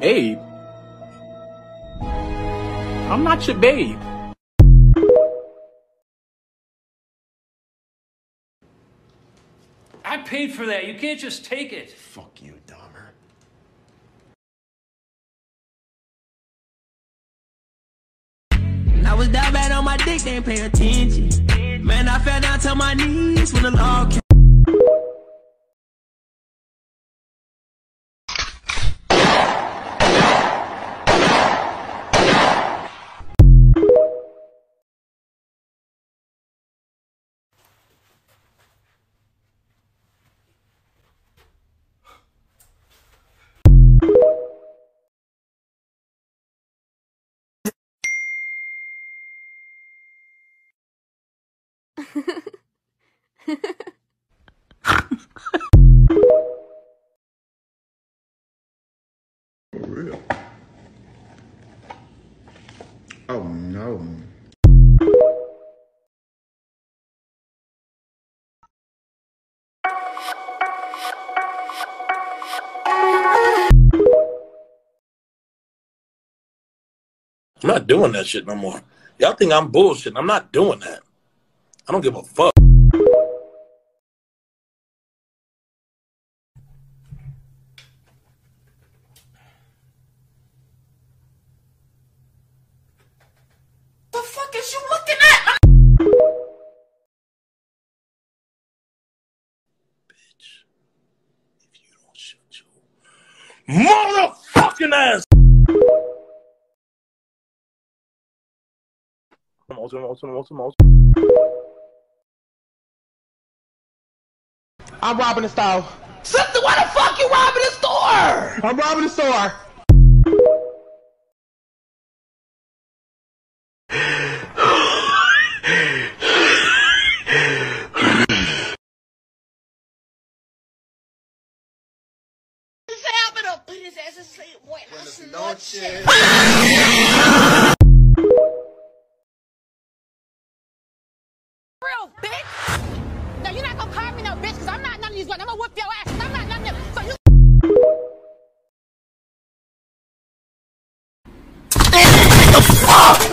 babe. I'm not your babe. I paid for that. You can't just take it. Fuck you, Dahmer. I was down bad on my dick, they ain't pay attention. Man, I fell down to my knees when the law came. For real? Oh no. I'm not doing that shit no more. Y'all think I'm bullshitting. I'm not doing that. I don't give a fuck. The fuck is you looking at? Bitch, if you don't shoot your motherfucking ass. I'm robbing the store. Sister, why the fuck you robbing the store? I'm robbing the store. I'm gonna put his ass to sleep. Wait, listen, Lord shit. Real bitch. No, you're not gonna call me no bitch, because I'm not none of these ones. I'm gonna whoop your ass, because I'm not none of them. So you.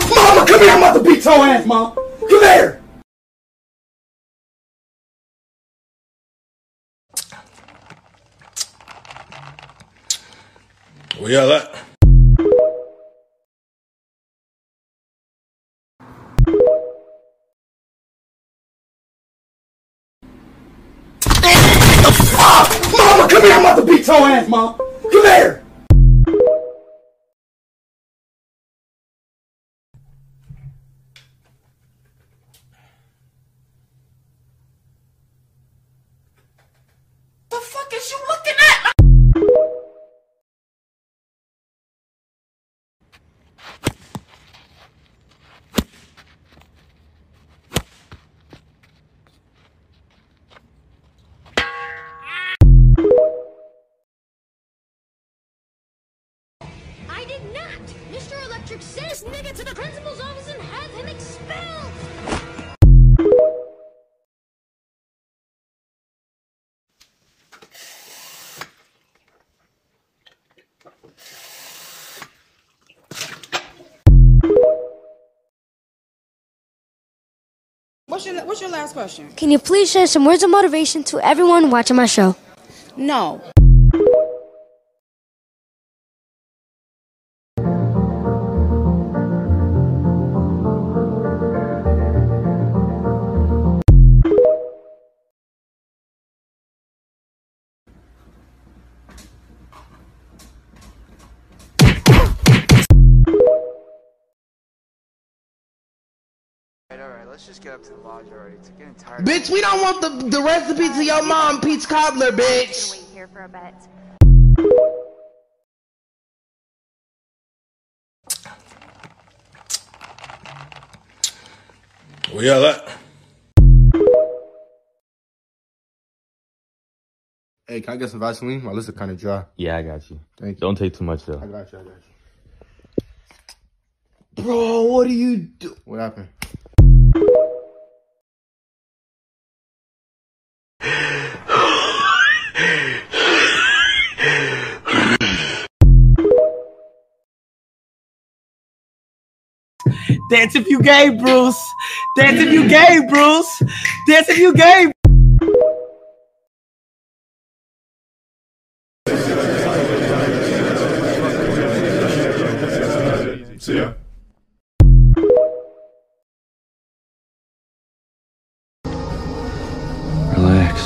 Mama, come here. I'm about to beat your ass, Mom. Come here. Where y'all at? Mama, come here, I'm about to beat your ass, Mom. Come here. The fuck is you looking at? Mr. Electric sent this nigga to the principal's office and had him expelled! What's your last question? Can you please share some words of motivation to everyone watching my show? No. Alright, let's just get up to the lodge already. It's getting tired. Bitch, we don't want the recipe to your mom, peach cobbler, bitch. Wait here for a bit. Where y'all at? Hey, can I get some Vaseline? My lips are kind of dry. Yeah, I got you. Thank you. Don't take too much though. I got you. Bro, what do you do? What happened? Dance if you gay, Bruce. Dance if you gay, Bruce. Dance if you gay. See ya. Relax.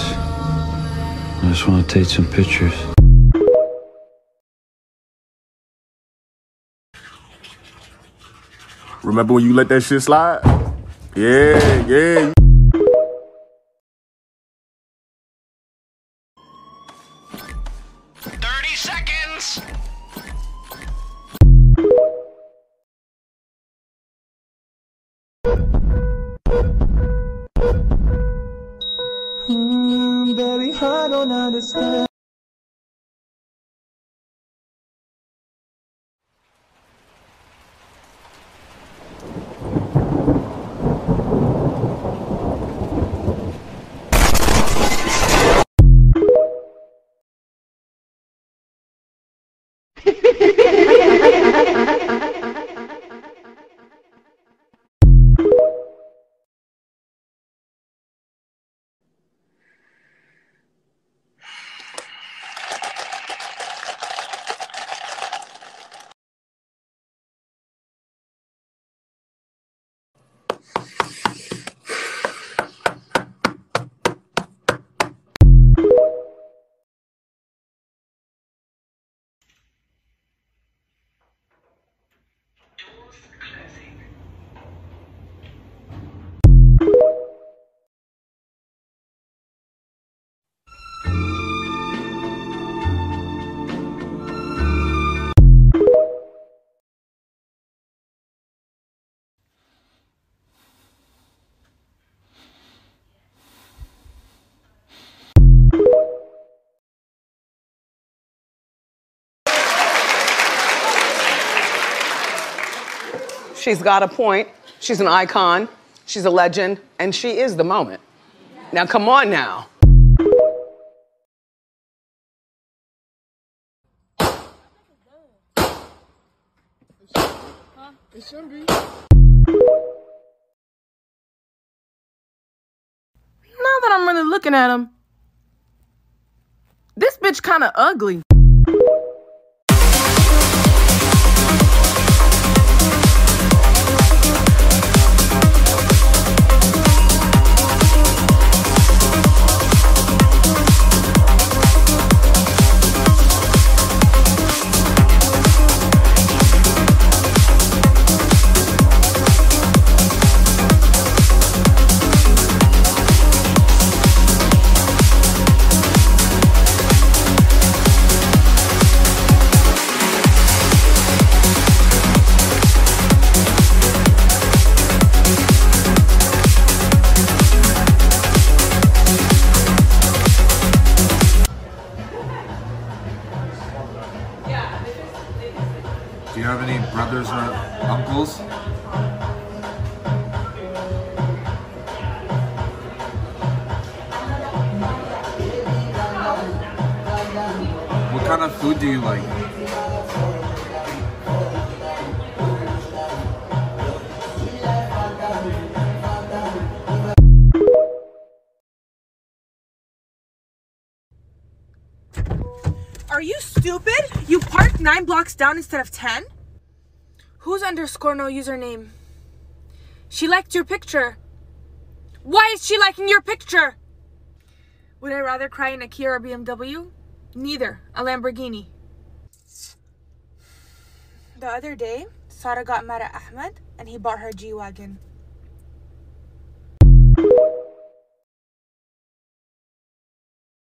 I just want to take some pictures. Remember when you let that shit slide? Yeah, yeah. Baby, I don't understand. She's got a point. She's an icon. She's a legend. And she is the moment. Now, come on now. It shouldn't be. Now that I'm really looking at him, this bitch kind of ugly. Do you have any brothers or uncles? What kind of food do you like? Are you stupid? You parked 9 blocks down instead of 10? Who's underscore no username? She liked your picture. Why is she liking your picture? Would I rather cry in a Kia or BMW? Neither, a Lamborghini. The other day, Sara got mad at Ahmed and he bought her G-Wagon.